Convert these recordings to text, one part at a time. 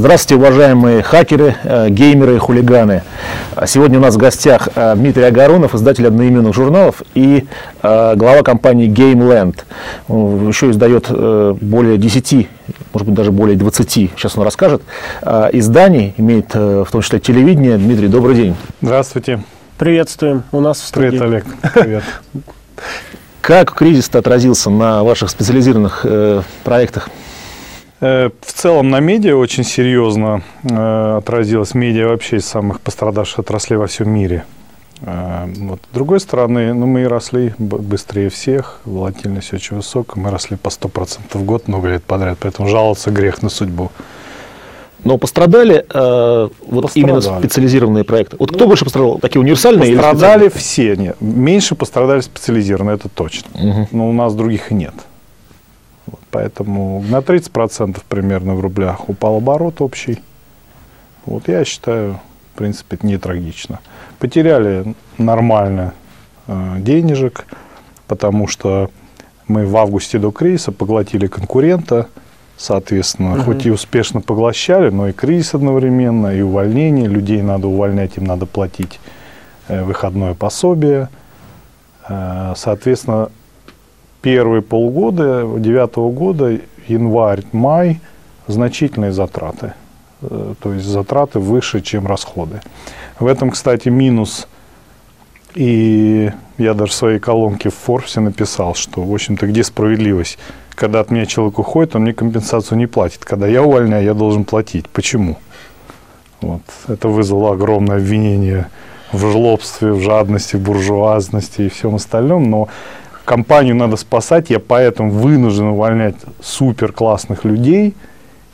Здравствуйте, уважаемые хакеры, геймеры и хулиганы. Сегодня у нас в гостях Дмитрий Агарунов, издатель одноименных журналов и глава компании GameLand. Он еще издает более 10, может быть, даже более 20, сейчас он расскажет, изданий, имеет в том числе телевидение. Дмитрий, добрый день. Здравствуйте. Приветствуем. У нас в студии. Привет, Олег. Привет. Как кризис отразился на ваших специализированных проектах? В целом на медиа очень серьезно отразилось. Медиа вообще из самых пострадавших отраслей во всем мире. Вот. С другой стороны, мы росли быстрее всех, волатильность очень высокая. Мы росли по 100% в год много лет подряд, поэтому жаловаться грех на судьбу. Но пострадали именно специализированные проекты? Вот кто больше пострадал? Такие универсальные? Пострадали или все, нет. Меньше пострадали специализированные, это точно. Угу. Но у нас других и нет. Поэтому на 30% примерно в рублях упал оборот общий. Вот я считаю, в принципе, это не трагично. Потеряли нормально денежек, потому что мы в августе до кризиса поглотили конкурента, соответственно, хоть и успешно поглощали, но и кризис одновременно, и увольнение. Людей надо увольнять, им надо платить выходное пособие. Соответственно, первые полгода 2009 года, январь, май, значительные затраты. То есть затраты выше, чем расходы. В этом, кстати, минус. И я даже в своей колонке в Forbes написал, что, в общем-то, где справедливость? Когда от меня человек уходит, он мне компенсацию не платит. Когда я увольняю, я должен платить. Почему? Вот. Это вызвало огромное обвинение в жлобстве, в жадности, в буржуазности и всем остальном. Но компанию надо спасать, я поэтому вынужден увольнять супер-классных людей,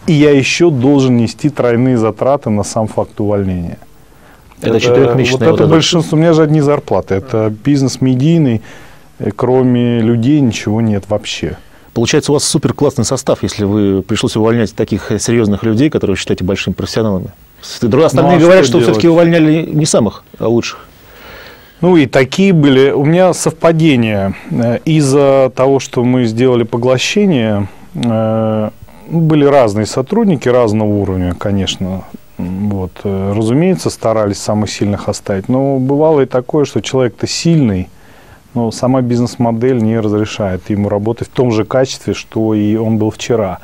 и я еще должен нести тройные затраты на сам факт увольнения. Это четырехмесячное. Вот это большинство, у меня же одни зарплаты. Это бизнес медийный, кроме людей ничего нет вообще. Получается, у вас супер-классный состав, если вы пришлось увольнять таких серьезных людей, которые вы считаете большими профессионалами. Остальные говорят, что все-таки увольняли не самых, а лучших. Ну и такие были. У меня совпадение. Из-за того, что мы сделали поглощение, были разные сотрудники разного уровня, конечно. Вот. Разумеется, старались самых сильных оставить. Но бывало и такое, что человек-то сильный, но сама бизнес-модель не разрешает ему работать в том же качестве, что и он был вчера.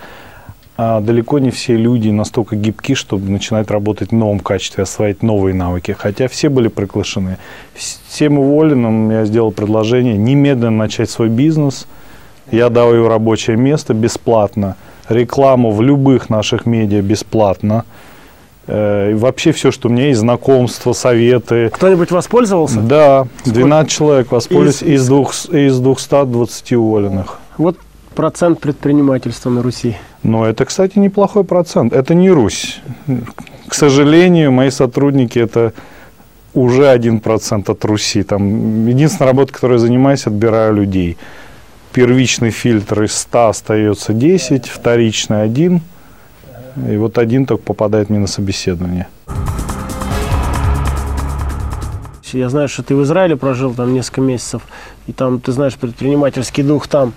А далеко не все люди настолько гибки, чтобы начинать работать в новом качестве, осваивать новые навыки. Хотя все были приглашены. Всем уволенным я сделал предложение немедленно начать свой бизнес. Я дал его рабочее место бесплатно, рекламу в любых наших медиа бесплатно. И вообще все, что у меня есть, знакомства, советы. Кто-нибудь воспользовался? Да, 12 человек воспользовались из 220 уволенных. Вот процент предпринимательства на Руси. Но это, кстати, неплохой процент. Это не Русь. К сожалению, мои сотрудники – это уже 1% от Руси. Там единственная работа, которой я занимаюсь, отбираю людей. Первичный фильтр из 100 остается 10, вторичный – 1. И вот один только попадает мне на собеседование. Я знаю, что ты в Израиле прожил там несколько месяцев, и там, ты знаешь, предпринимательский дух там.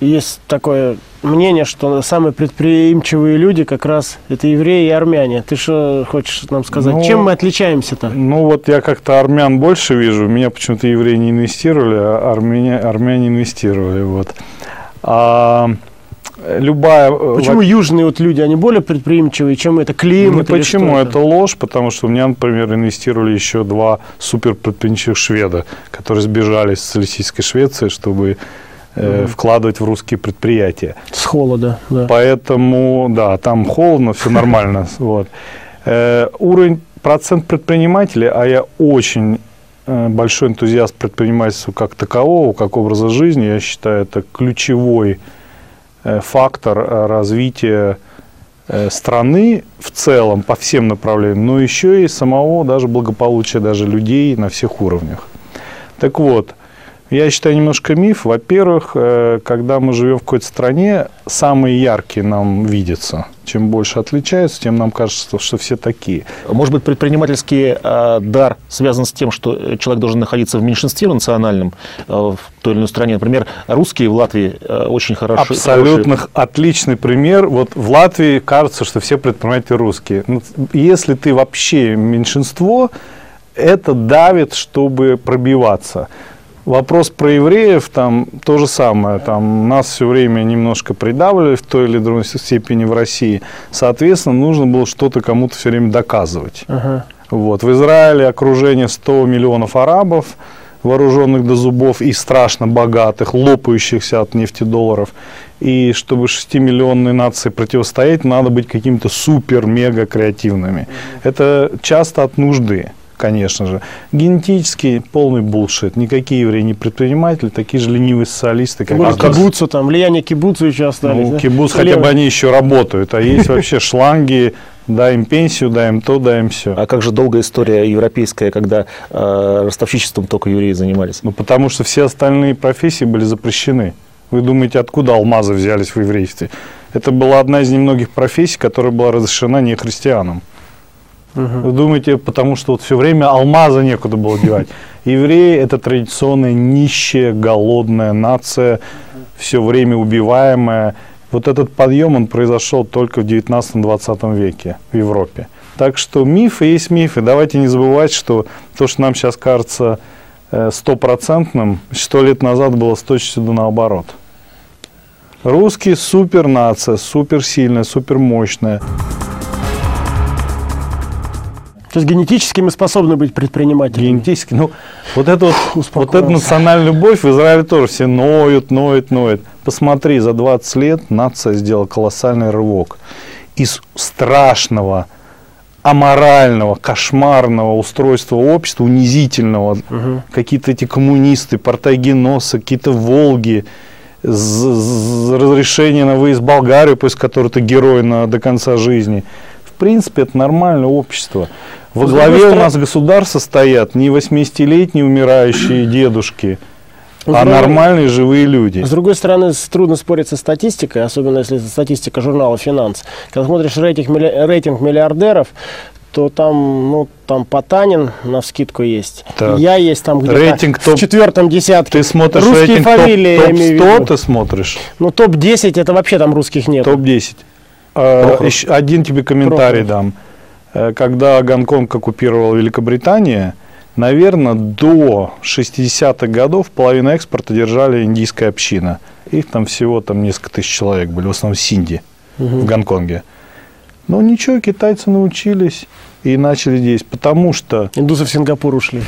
Есть такое мнение, что самые предприимчивые люди как раз это евреи и армяне. Ты что хочешь нам сказать? Ну, чем мы отличаемся-то? Ну, вот я как-то армян больше вижу. Меня почему-то евреи не инвестировали, а армяне инвестировали. Вот. Почему южные вот люди, они более предприимчивые, чем это климат? Ну, почему? Это ложь, потому что у меня, например, инвестировали еще два суперпредприимчивых шведа, которые сбежали из социалистической Швеции, чтобы вкладывать в русские предприятия. С холода, да. Поэтому, да, там холодно, все нормально. Вот. Уровень, процент предпринимателей, а я очень большой энтузиаст предпринимательства как такового, как образа жизни, я считаю, это ключевой фактор развития страны в целом, по всем направлениям, но еще и самого даже благополучия даже людей на всех уровнях. Так вот, я считаю, немножко миф. Во-первых, когда мы живем в какой-то стране, самые яркие нам видятся. Чем больше отличаются, тем нам кажется, что все такие. Может быть, предпринимательский дар связан с тем, что человек должен находиться в меньшинстве национальном в той или иной стране. Например, русские в Латвии очень хорошо. Абсолютно отличный пример. Вот в Латвии кажется, что все предприниматели русские. Если ты вообще меньшинство, это давит, чтобы пробиваться. Вопрос про евреев, там то же самое, там нас все время немножко придавливали в той или другой степени в России, соответственно, нужно было что-то кому-то все время доказывать. Ага. Вот. В Израиле окружение 100 миллионов арабов, вооруженных до зубов и страшно богатых, лопающихся от нефтедолларов. И чтобы 6-миллионной нации противостоять, надо быть какими-то супер-мега-креативными. Это часто от нужды. Конечно же. Генетически полный булшит. Никакие евреи не предприниматели, такие же ленивые социалисты, как и кибуцы, там, влияние кибуцу еще остались. Ну, да? Кибуц, хотя бы они еще работают, а есть вообще шланги. Даем пенсию, даем то, даем все. А как же долгая история европейская, когда ростовщичеством только евреи занимались? Ну, потому что все остальные профессии были запрещены. Вы думаете, откуда алмазы взялись в еврействе? Это была одна из немногих профессий, которая была разрешена не христианам. Вы думаете, потому что вот все время алмаза некуда было девать. Евреи – это традиционная нищая, голодная нация, все время убиваемая. Вот этот подъем, он произошел только в 19-20 веке в Европе. Так что мифы есть мифы. Давайте не забывать, что то, что нам сейчас кажется стопроцентным, 100 лет назад было с точностью до наоборот. Русские – супернация, суперсильная, супермощная. То есть генетически мы способны быть предпринимателями. Генетически. Ну, вот эта национальная любовь в Израиле тоже все ноют. Посмотри, за 20 лет нация сделала колоссальный рывок. Из страшного, аморального, кошмарного устройства общества, унизительного. Угу. Какие-то эти коммунисты, партагеносы, какие-то волги. Разрешение на выезд в Болгарию, после которого ты герой до конца жизни. В принципе, это нормальное общество. Во главе у нас государства стоят не 80-летние умирающие дедушки, а нормальные живые люди. С другой стороны, трудно спорить со статистикой, особенно если это статистика журнала «Финанс». Когда смотришь рейтинг миллиардеров, то там, там Потанин навскидку есть, так. Я есть там где-то рейтинг в четвертом десятке. Ты смотришь русские рейтинг фамилии, топ, я имею в виду. Ты смотришь? Ну, топ-10, это вообще там русских нет. Топ-10. Один тебе комментарий дам. Когда Гонконг оккупировала Великобритания, наверное, до 60-х годов половину экспорта держали индийская община. Их там всего несколько тысяч человек были, в основном синди в Гонконге. Но ничего, китайцы научились и начали здесь, потому что... Индусы в Сингапур ушли.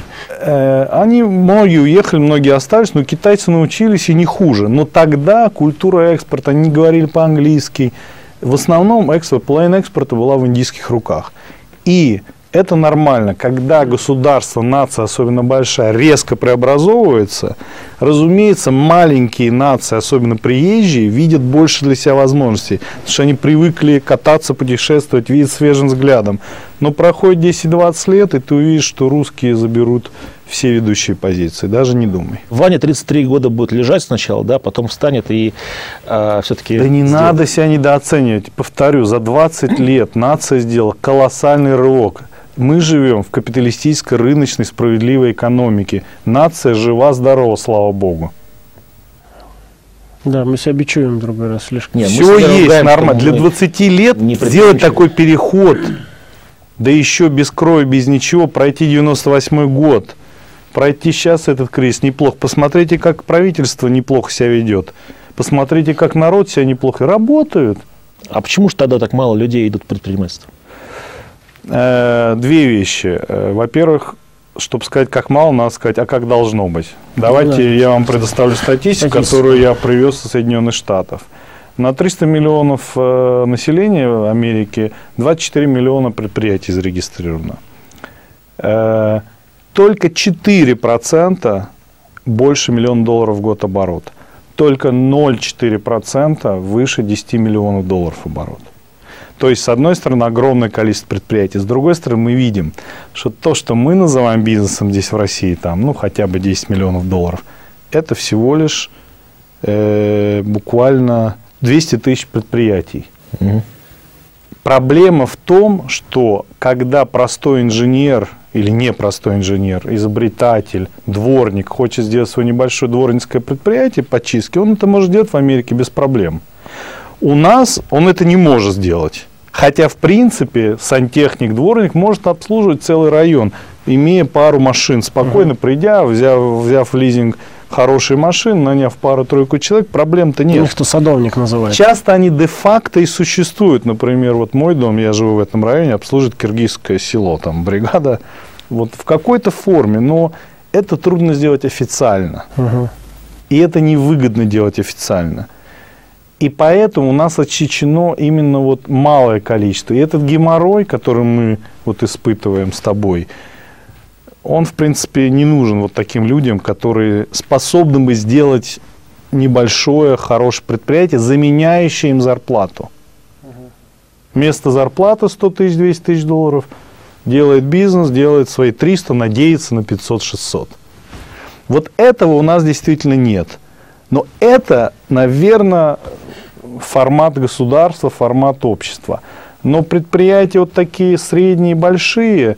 Многие уехали, многие остались, но китайцы научились и не хуже. Но тогда культура экспорта, они говорили по-английски. В основном половина экспорта была в индийских руках. И это нормально, когда государство, нация, особенно большая, резко преобразовывается, разумеется, маленькие нации, особенно приезжие, видят больше для себя возможностей, потому что они привыкли кататься, путешествовать, видят свежим взглядом. Но проходит 10-20 лет, и ты увидишь, что русские заберут все ведущие позиции, даже не думай. Ваня 33 года будет лежать сначала, да, потом встанет и все-таки... Да не сделает. Надо себя недооценивать. Повторю, за 20 лет нация сделала колоссальный рывок. Мы живем в капиталистической, рыночной, справедливой экономике. Нация жива-здорова, слава богу. Да, мы себя бичуем в другой раз слишком. Нет, все есть ругаем, нормально. Для 20 лет сделать такой переход, да еще без крови, без ничего, пройти 98-й год. Пройти сейчас этот кризис неплохо. Посмотрите, как правительство неплохо себя ведет. Посмотрите, как народ себя неплохо работает. А почему же тогда так мало людей идут в предпринимательство? Две вещи. Во-первых, чтобы сказать, как мало, надо сказать, а как должно быть. Давайте я вам предоставлю статистику, которую я привез из Соединенных Штатов. На 300 миллионов населения в Америке 24 миллиона предприятий зарегистрировано. Только 4% больше $1 миллион в год оборот. Только 0,4% выше 10 миллионов долларов оборот. То есть, с одной стороны, огромное количество предприятий. С другой стороны, мы видим, что то, что мы называем бизнесом здесь в России, хотя бы $10 миллионов, это всего лишь буквально 200 тысяч предприятий. Угу. Проблема в том, что когда простой инженер или непростой инженер, изобретатель, дворник хочет сделать свое небольшое дворницкое предприятие по чистке, он это может делать в Америке без проблем. У нас он это не может сделать. Хотя, в принципе, сантехник, дворник может обслуживать целый район, имея пару машин. Спокойно придя, взяв в лизинг хорошие машины, наняв пару-тройку человек, проблем-то нет. Их-то садовник называют. Часто они де-факто и существуют. Например, вот мой дом, я живу в этом районе, обслуживает киргизское село, там бригада. Вот в какой-то форме, но это трудно сделать официально. Угу. И это невыгодно делать официально. И поэтому у нас отсечено именно вот малое количество. И этот геморрой, который мы вот испытываем с тобой, он, в принципе, не нужен вот таким людям, которые способны бы сделать небольшое, хорошее предприятие, заменяющее им зарплату. Вместо зарплаты 100 тысяч, 200 тысяч долларов делает бизнес, делает свои 300, надеется на 500-600. Вот этого у нас действительно нет. Но это, наверное, формат государства, формат общества. Но предприятия вот такие средние, большие...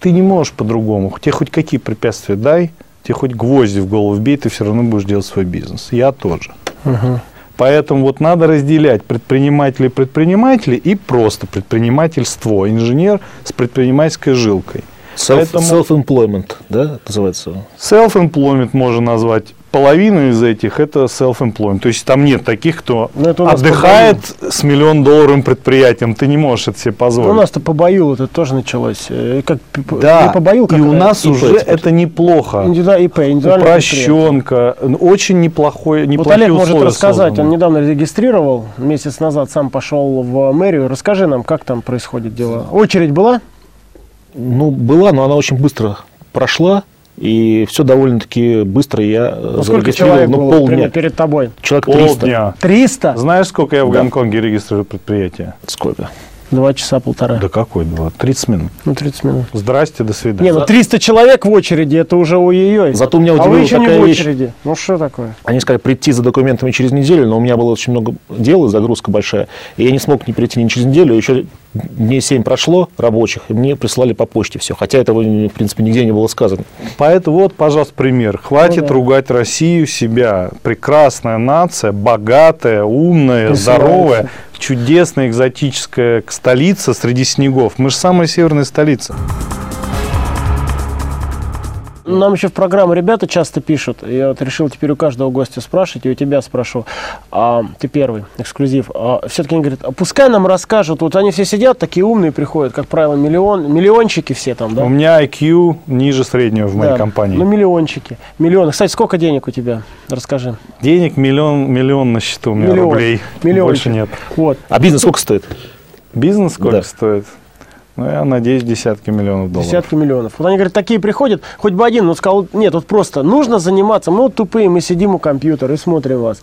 Ты не можешь по-другому. Тебе хоть какие препятствия дай, тебе хоть гвозди в голову вбей, ты все равно будешь делать свой бизнес. Я тоже. Угу. Поэтому вот надо разделять предпринимателей и просто предпринимательство. Инженер с предпринимательской жилкой. Self-employment, да, называется? Self-employment можно назвать. Половину из этих это self-employment. То есть там нет таких, кто отдыхает с миллион-долларовым предприятием. Ты не можешь это себе позволить. У нас-то по бою это тоже началось. Как, да, по бою, как и у нас уже это неплохо. Упрощенка. Очень неплохой, неплохие условия. Вот Олег может рассказать. Созданы. Он недавно регистрировал, месяц назад сам пошел в мэрию. Расскажи нам, как там происходят дела. Очередь была? Ну, была, но она очень быстро прошла. И все довольно-таки быстро я зарегистрировал. Ну, полдня. Перед тобой? Человек 300. 300? Знаешь, сколько я в Гонконге регистрирую предприятие? Сколько? 2 часа полтора. Да какой 2? 30 минут. Ну, 30 минут. Здрасте, до свидания. Не, ну 300 человек в очереди, это уже ой-ой-ой. Зато у меня удивила такая вещь. Очереди. Ну, что такое? Они сказали прийти за документами через неделю, но у меня было очень много дел, загрузка большая. И я не смог не прийти ни через неделю, еще дней 7 прошло рабочих, и мне прислали по почте все. Хотя этого, в принципе, нигде не было сказано. Поэтому вот, пожалуйста, пример. Хватит ругать Россию, себя. Прекрасная нация, богатая, умная, здоровая, чудесная, экзотическая столица среди снегов. Мы же самая северная столица. Нам еще в программу ребята часто пишут, я вот решил теперь у каждого гостя спрашивать, и у тебя спрошу, ты первый, эксклюзив, все-таки они говорят, пускай нам расскажут, вот они все сидят, такие умные приходят, как правило, миллиончики все там, да? У меня IQ ниже среднего в моей компании. Ну, миллионы. Кстати, сколько денег у тебя? Расскажи. Денег миллион на счету у меня рублей, больше нет. Вот. А бизнес сколько стоит? Бизнес сколько стоит? Ну, я надеюсь, десятки миллионов долларов. Десятки миллионов. Вот они говорят, такие приходят, хоть бы один, но сказал, нет, вот просто нужно заниматься. Мы вот тупые, мы сидим у компьютера и смотрим вас.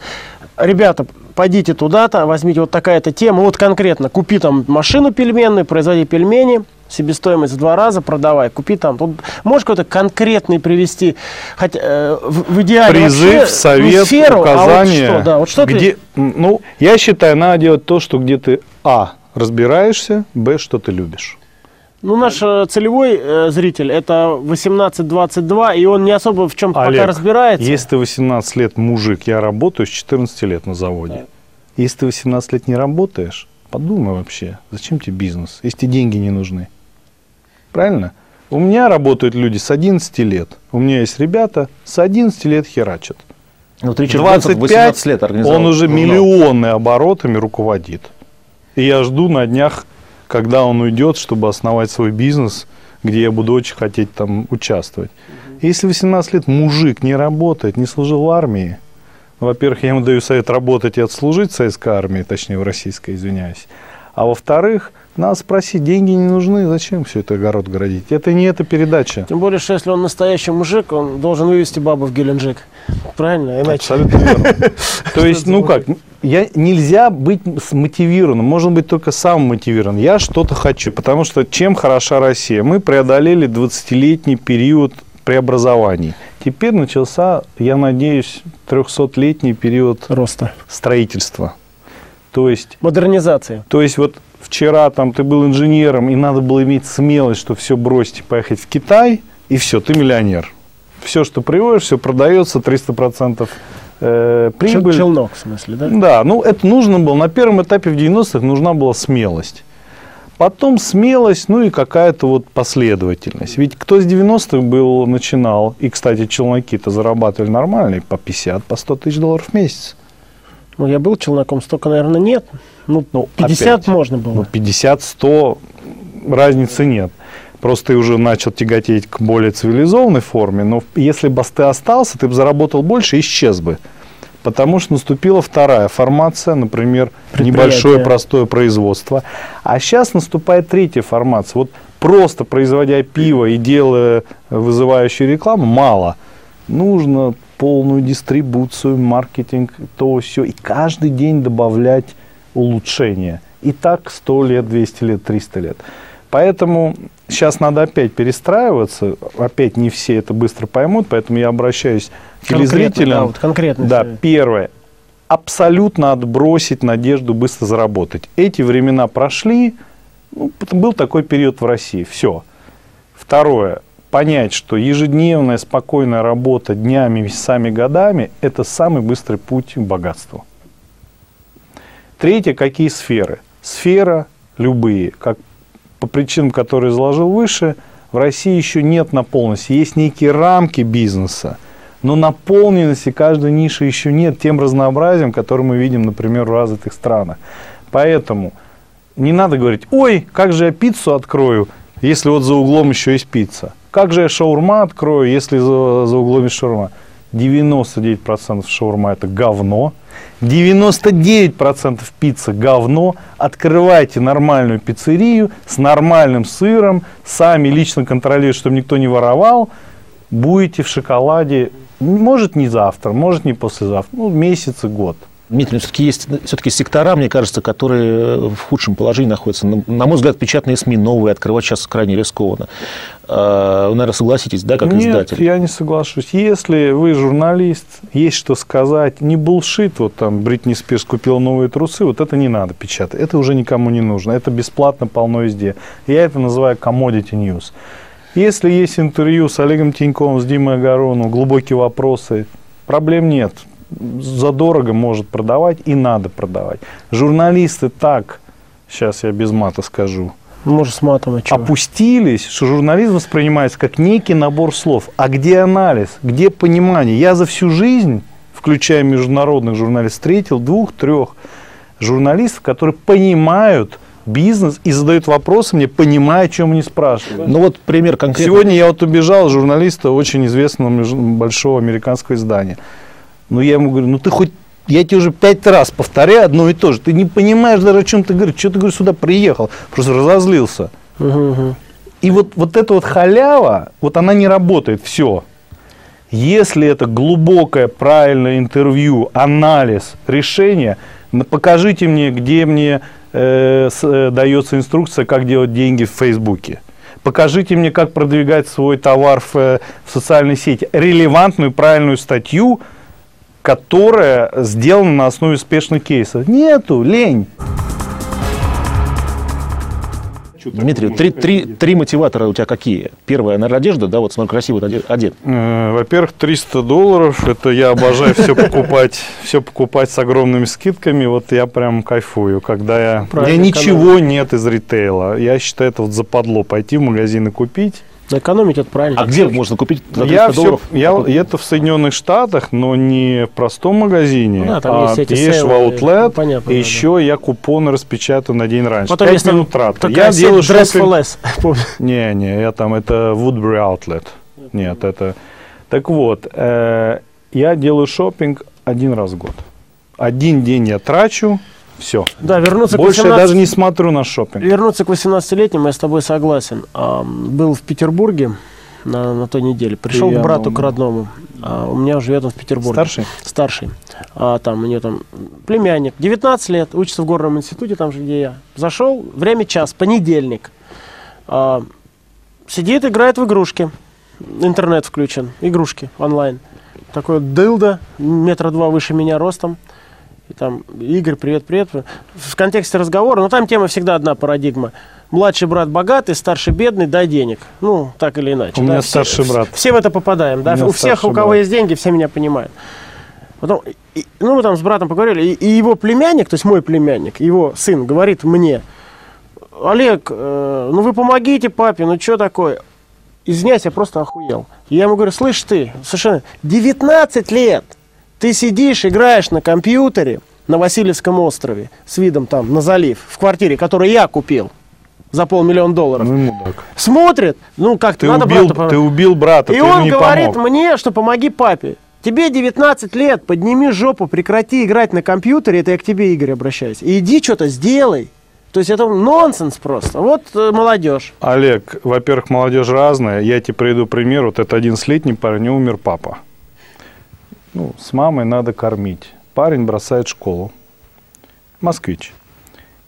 Ребята, пойдите туда-то, возьмите вот такая-то тема, вот конкретно, купи там машину пельменную, производи пельмени, себестоимость в 2 раза, продавай, купи там. Тут можешь какой-то конкретный привести, хоть, в идеале призыв, вообще, совет, сферу, указание. А вот что, да, вот что где, ты... Ну, я считаю, надо делать то, что где ты, разбираешься, что ты любишь. Ну, наш целевой зритель, это 18-22, и он не особо в чем-то пока разбирается. Если ты 18 лет мужик, я работаю с 14 лет на заводе. Если ты 18 лет не работаешь, подумай вообще, зачем тебе бизнес, если тебе деньги не нужны. Правильно? У меня работают люди с 11 лет. У меня есть ребята, с 11 лет херачат. Ну, 25 лет он уже миллионы оборотами руководит. И я жду на днях, когда он уйдет, чтобы основать свой бизнес, где я буду очень хотеть там участвовать. Если 18 лет мужик не работает, не служил в армии, во-первых, я ему даю совет работать и отслужить в советской армии, точнее в российской, извиняюсь. А во-вторых, надо спросить, деньги не нужны, зачем все это огород городить? Это не эта передача. Тем более, что если он настоящий мужик, он должен вывести бабу в Геленджик. Правильно? Иначе. Абсолютно верно. То есть, ну как, нельзя быть мотивированным, можно быть только сам мотивирован. Я что-то хочу, потому что чем хороша Россия? Мы преодолели 20-летний период преобразований. Теперь начался, я надеюсь, 300-летний период роста строительства. То есть модернизация. То есть вот вчера там ты был инженером, и надо было иметь смелость, что все бросить, поехать в Китай, и все, ты миллионер. Все, что привозишь, все продается, 300% прибыль. Челнок, в смысле, да? Да, ну это нужно было, на первом этапе в 90-х нужна была смелость. Потом смелость, ну и какая-то вот последовательность. Ведь кто с 90-х был, начинал, и, кстати, челноки-то зарабатывали нормально, по 50, по 100 тысяч долларов в месяц. Ну, я был челноком, столько, наверное, нет. Ну 50 опять, можно было. Ну, 50-100, разницы нет. Просто ты уже начал тяготеть к более цивилизованной форме, но если бы ты остался, ты бы заработал больше и исчез бы. Потому что наступила вторая формация, например, небольшое простое производство. А сейчас наступает третья формация. Вот просто производя пиво и делая вызывающую рекламу, мало. Нужно полную дистрибуцию, маркетинг, то, все. И каждый день добавлять улучшения. И так 100 лет, 200 лет, 300 лет. Поэтому сейчас надо опять перестраиваться, опять не все это быстро поймут, поэтому я обращаюсь к телезрителям. Да, вот конкретно. Да, первое. Абсолютно отбросить надежду быстро заработать. Эти времена прошли, ну, был такой период в России, все. Второе. Понять, что ежедневная спокойная работа днями, месяцами, годами – это самый быстрый путь к богатству. Третье. Какие сферы? Сфера любые, как по причинам, которые изложил выше, в России еще нет наполненности. Есть некие рамки бизнеса, но наполненности каждой ниши еще нет тем разнообразием, которое мы видим, например, в развитых странах. Поэтому не надо говорить, ой, как же я пиццу открою, если вот за углом еще есть пицца. Как же я шаурма открою, если за углом есть шаурма. 99% шаурма – это говно, 99% пицца – говно. Открывайте нормальную пиццерию с нормальным сыром, сами лично контролируйте, чтобы никто не воровал. Будете в шоколаде, может, не завтра, может, не послезавтра, ну, месяц и год. Дмитрий, все-таки есть сектора, мне кажется, которые в худшем положении находятся. На мой взгляд, печатные СМИ новые открывать сейчас крайне рискованно. Вы, наверное, согласитесь, да, как издатель? Нет, я не соглашусь. Если вы журналист, есть что сказать, не булшит, вот там Бритни Спирс купила новые трусы, вот это не надо печатать, это уже никому не нужно, это бесплатно полно везде. Я это называю commodity news. Если есть интервью с Олегом Тиньковым, с Димой Агаруновым, глубокие вопросы, проблем нет. Задорого может продавать и надо продавать. Журналисты так, сейчас я без мата скажу, может, с матом, а опустились, что журнализм воспринимается как некий набор слов. А где анализ, где понимание? Я за всю жизнь, включая международных журналистов, встретил 2-3 журналистов, которые понимают бизнес и задают вопросы мне, понимая, о чем они спрашивают. Ну вот пример конкретно. Сегодня я вот убежал журналиста очень известного большого американского издания. Ну, я ему говорю, ну, ты хоть, я тебе уже 5 раз повторяю одно и то же. Ты не понимаешь даже, о чем ты говоришь. Чего ты, говоришь, сюда приехал? Просто разозлился. И вот эта вот халява, вот она не работает, все. Если это глубокое, правильное интервью, анализ, решение, покажите мне, где мне дается инструкция, как делать деньги в Фейсбуке. Покажите мне, как продвигать свой товар в социальной сети. Релевантную, правильную статью, которая сделана на основе успешных кейсов. Нету, лень. Дмитрий, три мотиватора у тебя какие? Первое, наверное, одежда, да, вот смотри, красиво одет. Во-первых, $300, это я обожаю все покупать с огромными скидками, вот я прям кайфую, когда я... У меня ничего нет из ритейла, я считаю, это вот западло, пойти в магазин и купить. Экономить это правильно. А где можно купить за $300? Это в Соединенных Штатах, но не в простом магазине, ну, да, там есть в Outlet. Понятно, еще да. Я купоны распечатаю на день раньше. Потом 5 минут трата. Я делаю шопинг. Не, я там, это Woodbury Outlet. Нет, это... Так вот, я делаю шопинг 1 раз в год. 1 день я трачу. Все. Да, больше я даже не смотрю на шопинг. Вернуться к 18-летним, я с тобой согласен. Был в Петербурге на той неделе. Пришел к брату, к родному. У меня живет он в Петербурге. Старший. Там у него там племянник. 19 лет, учится в горном институте, там же, где я. Зашел, время час, понедельник. Сидит, играет в игрушки. интернет включен, игрушки онлайн. Такой дылда, 2 метра выше меня ростом. И там, Игорь, привет. В контексте разговора, но там тема всегда одна парадигма. Младший брат богатый, старший бедный, дай денег. Ну, так или иначе. У меня старший брат. Все в это попадаем. Да? У всех, у кого есть деньги, все меня понимают. Потом, ну, мы там с братом поговорили, и его племянник, то есть мой племянник, его сын, говорит мне: Олег, ну вы помогите папе, ну что такое? Извиняюсь, я просто охуел. И я ему говорю: слышь ты, совершенно 19 лет ты сидишь, играешь на компьютере на Васильевском острове с видом там на залив, в квартире, которую я купил за $500 000. Ну, смотрит, ну как-то надо брата. Ты убил брата, и ты он говорит мне, что помоги папе. Тебе 19 лет, подними жопу, прекрати играть на компьютере, это я к тебе, Игорь, обращаюсь, и иди что-то сделай. То есть это нонсенс просто. Вот молодежь. Олег, во-первых, молодежь разная. Я тебе приведу пример. Вот это 11-летний парень, умер папа. Ну, с мамой надо кормить. Парень бросает школу. Москвич.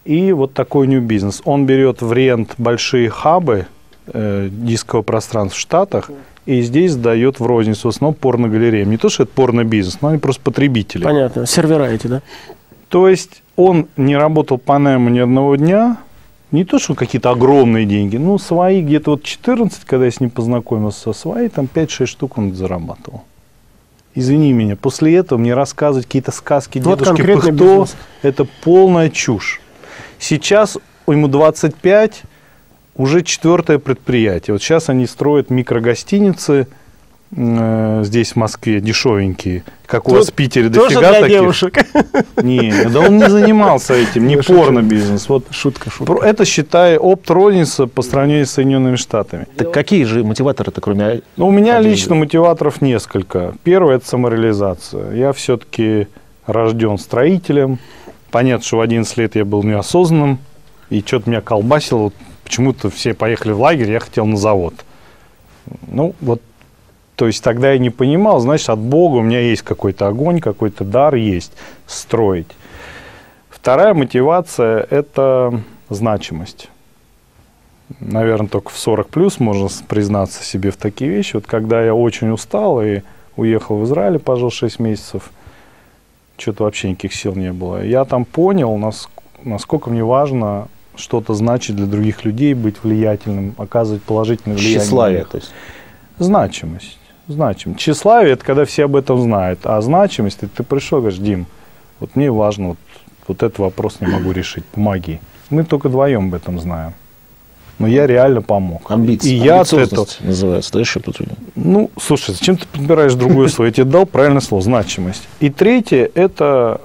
И вот такой нью-бизнес. Он берет в рент большие хабы дискового пространства в Штатах. И здесь сдает в розницу, в основном порногалереям. Не то, что это порно-бизнес, но они просто потребители. Понятно. Сервера эти, да? То есть он не работал по найму ни одного дня. Не то, что какие-то огромные деньги. Ну, свои где-то вот 14, когда я с ним познакомился, свои там 5-6 штук он зарабатывал. Извини меня, после этого мне рассказывать какие-то сказки вот дедушки Пыхто. Бизнес. Это полная чушь. Сейчас ему 25, уже 4-е предприятие. Вот сейчас они строят микрогостиницы здесь, в Москве, дешевенькие. Как у вас в Питере дофига таких. Девушек. Не, да он не занимался этим, не порно-бизнес. Вот шутка. Это, считай, опт-розница по сравнению с Соединенными Штатами. Так какие же мотиваторы-то, кроме... Ну, у меня лично мотиваторов несколько. Первое – это самореализация. Я все-таки рожден строителем. Понятно, что в 11 лет я был неосознанным. И что-то меня колбасило. Почему-то все поехали в лагерь, я хотел на завод. Ну, вот. То есть тогда я не понимал, значит, от Бога у меня есть какой-то огонь, какой-то дар есть строить. Вторая мотивация – это значимость. Наверное, только в 40+ можно признаться себе в такие вещи. Вот когда я очень устал и уехал в Израиль, пожил 6 месяцев, что-то вообще никаких сил не было. Я там понял, насколько мне важно что-то значить для других людей, быть влиятельным, оказывать положительное влияние. Тщеславие, то есть. Значимость. Тщеславие – это когда все об этом знают. А значимость – ты пришел и говоришь: Дим, вот мне важно, вот этот вопрос не могу решить, помоги. Мы только вдвоем об этом знаем. Но я реально помог. Амбиция. Амбициозность называется, да, еще тут? Ну, слушай, зачем ты подбираешь другое слово? Я тебе дал правильное слово – значимость. И третье – это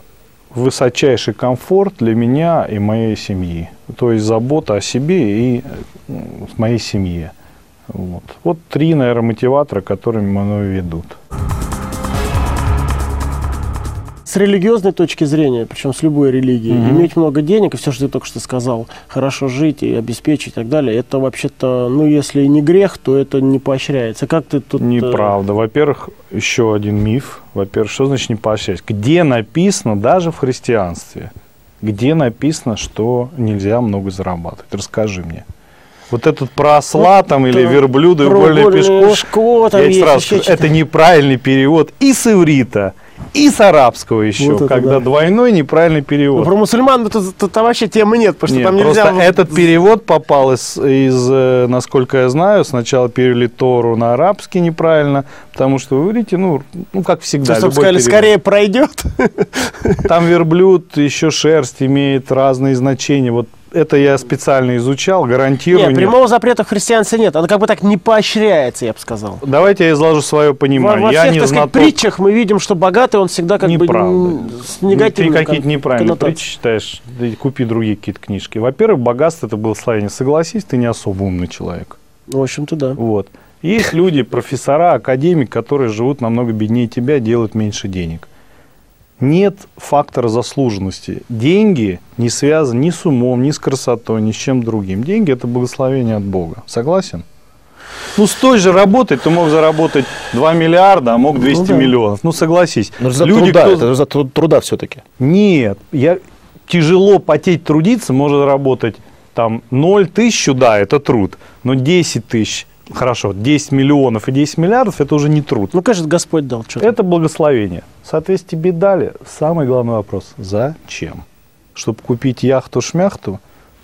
высочайший комфорт для меня и моей семьи. То есть забота о себе и моей семье. Вот 3, наверное, мотиватора, которыми мной ведут. С религиозной точки зрения, причем с любой религией, иметь много денег, и все, что ты только что сказал, хорошо жить и обеспечить и так далее, это вообще-то, ну, если не грех, то это не поощряется. Как ты тут... Неправда. Во-первых, еще один миф. Во-первых, что значит не поощряется? Где написано, даже в христианстве, где написано, что нельзя много зарабатывать? Расскажи мне. Вот этот про осла там, или верблюда и угольное пешко, я сразу скажу, это неправильный перевод и с иврита, и с арабского еще, вот когда это, да, двойной неправильный перевод. Про мусульман тут вообще темы нет, потому что там нельзя... Просто этот перевод попал из, насколько я знаю, сначала перевели Тору на арабский неправильно, потому что вы говорите, ну как всегда, то, любой сказали, перевод. Скорее пройдет. Там верблюд, еще шерсть имеет разные значения, вот. Это я специально изучал, гарантирую. Нет, прямого запрета в христианстве нет. Оно как бы так не поощряется, я бы сказал. Давайте я изложу свое понимание. Во всех, я не так сказать, притчах мы видим, что богатый, он всегда как бы с негативным. Ты какие-то неправильные притчи читаешь, купи другие какие-то книжки. Во-первых, богатство – это благословение. Согласись, ты не особо умный человек. В общем-то, да. Вот. Есть люди, профессора, академики, которые живут намного беднее тебя, делают меньше денег. Нет фактора заслуженности. Деньги не связаны ни с умом, ни с красотой, ни с чем другим. Деньги – это благословение от Бога. Согласен? Ну, с той же работой ты мог заработать 2 миллиарда, а мог 200 миллионов. Ну, согласись. Но за люди, труда, это за труда все-таки. Нет. Тяжело потеть, трудиться, можно заработать там 0 тысяч, да, это труд, но 10 тысяч. хорошо, 10 миллионов и 10 миллиардов – это уже не труд. Ну, конечно, Господь дал что-то. Это благословение. Соответственно, тебе дали. Самый главный вопрос – зачем? Чтобы купить яхту-шмяхту?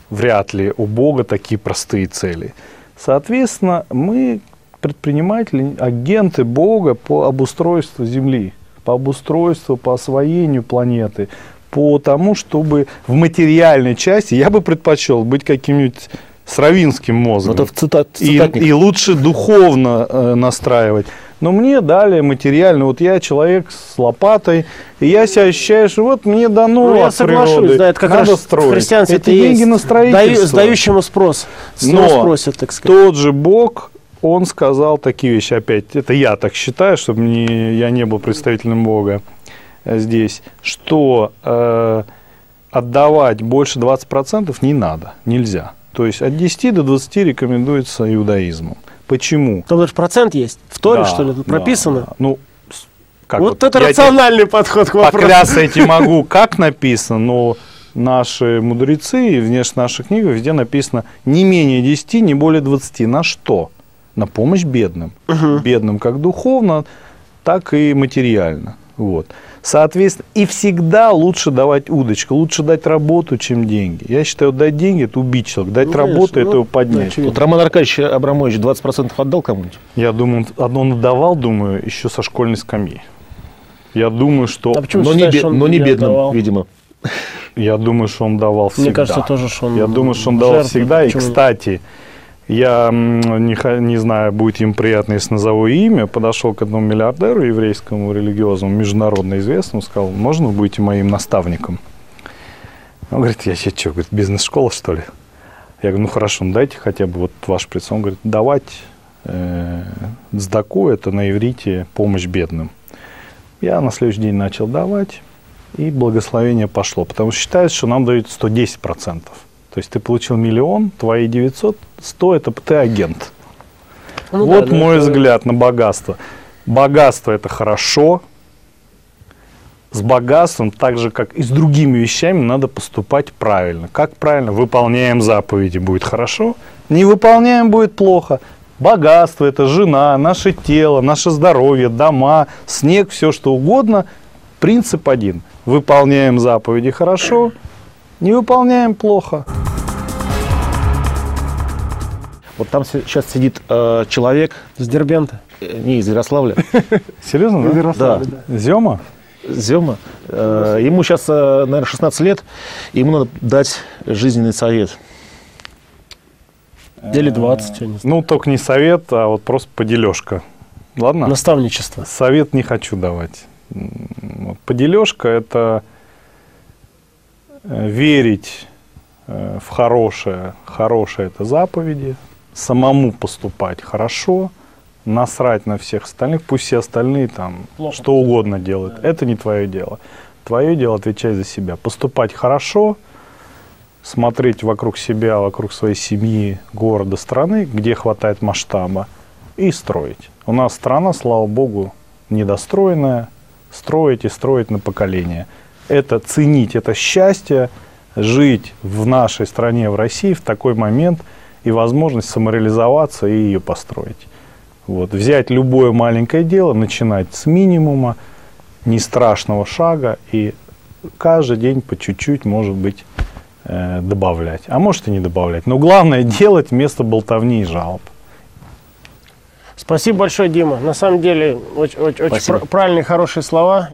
Вряд ли у Бога такие простые цели. Соответственно, мы предприниматели, агенты Бога по обустройству Земли, по обустройству, по освоению планеты, по тому, чтобы в материальной части я бы предпочел быть каким-нибудь сравинским мозгом. Это в и лучше духовно настраивать. Но мне дали материально, вот я человек с лопатой, и я себя ощущаю, что вот мне дано от природы, да, это как надо раз строить. В христианстве это деньги есть. На строительство. Сдающему спрос. Но спросят, так сказать. Тот же Бог, он сказал такие вещи, опять, это я так считаю, чтобы я не был представителем Бога здесь, что отдавать больше 20% не надо, нельзя. То есть от 10 до 20 рекомендуется иудаизму. Почему? Там даже процент есть. В Торе, да, что ли, прописано? Да. Ну, как вот это рациональный подход к вопросу. Поклясться я не могу, как написано, но наши мудрецы, и внешне наша книга, везде написано не менее 10, не более 20. На что? На помощь бедным. Угу. Бедным как духовно, так и материально. Вот. Соответственно, и всегда лучше давать удочку, лучше дать работу, чем деньги. Я считаю, дать деньги – это убить человека, дать работу – это его поднять. Вот Роман Аркадьевич Абрамович 20% отдал кому-нибудь? Я думаю, он отдавал, думаю, еще со школьной скамьи. Я думаю, что… А почему считаешь, но не бедным, отдавал? Видимо. Я думаю, что он давал всегда. Мне кажется, тоже, что он… Я думаю, что он давал всегда. И, кстати, я не знаю, будет им приятно, если назову имя. Подошел к одному миллиардеру еврейскому, религиозному, международно известному, сказал: можно вы будете моим наставником? Он говорит: я сейчас что, говорит, бизнес-школа, что ли? Я говорю: ну хорошо, ну дайте хотя бы вот ваш приз. Он говорит: давать сдаку, это на иврите помощь бедным. Я на следующий день начал давать, и благословение пошло. Потому что считается, что нам дают 110%. То есть ты получил миллион, твои 900, 100 – это ты агент. Ну, вот да, мой взгляд на богатство. Богатство – это хорошо. С богатством, так же, как и с другими вещами, надо поступать правильно. Как правильно? Выполняем заповеди – будет хорошо. Не выполняем – будет плохо. Богатство – это жена, наше тело, наше здоровье, дома, снег, все что угодно. Принцип один. Выполняем заповеди – хорошо. Не выполняем – плохо. Вот там сейчас сидит человек с Дербента. Не из Ярославля. Серьезно? Из Ярославля, да. Зёма. Ему сейчас, наверное, 16 лет. Ему надо дать жизненный совет. Или 20, я не знаю. Ну, только не совет, а вот просто подележка. Ладно? Наставничество. Совет не хочу давать. Подележка – это... верить в хорошее, хорошее – это заповеди, самому поступать хорошо, насрать на всех остальных, пусть все остальные там плохо, что угодно делают. Да. Это не твое дело. Твое дело – отвечай за себя. Поступать хорошо, смотреть вокруг себя, вокруг своей семьи, города, страны, где хватает масштаба, и строить. У нас страна, слава богу, недостроенная, строить и строить на поколение. Это ценить, это счастье, жить в нашей стране, в России в такой момент, и возможность самореализоваться и ее построить. Вот. Взять любое маленькое дело, начинать с минимума, не страшного шага, и каждый день по чуть-чуть, может быть, добавлять. А может и не добавлять. Но главное делать вместо болтовни и жалоб. Спасибо большое, Дима. На самом деле, очень правильные, хорошие слова.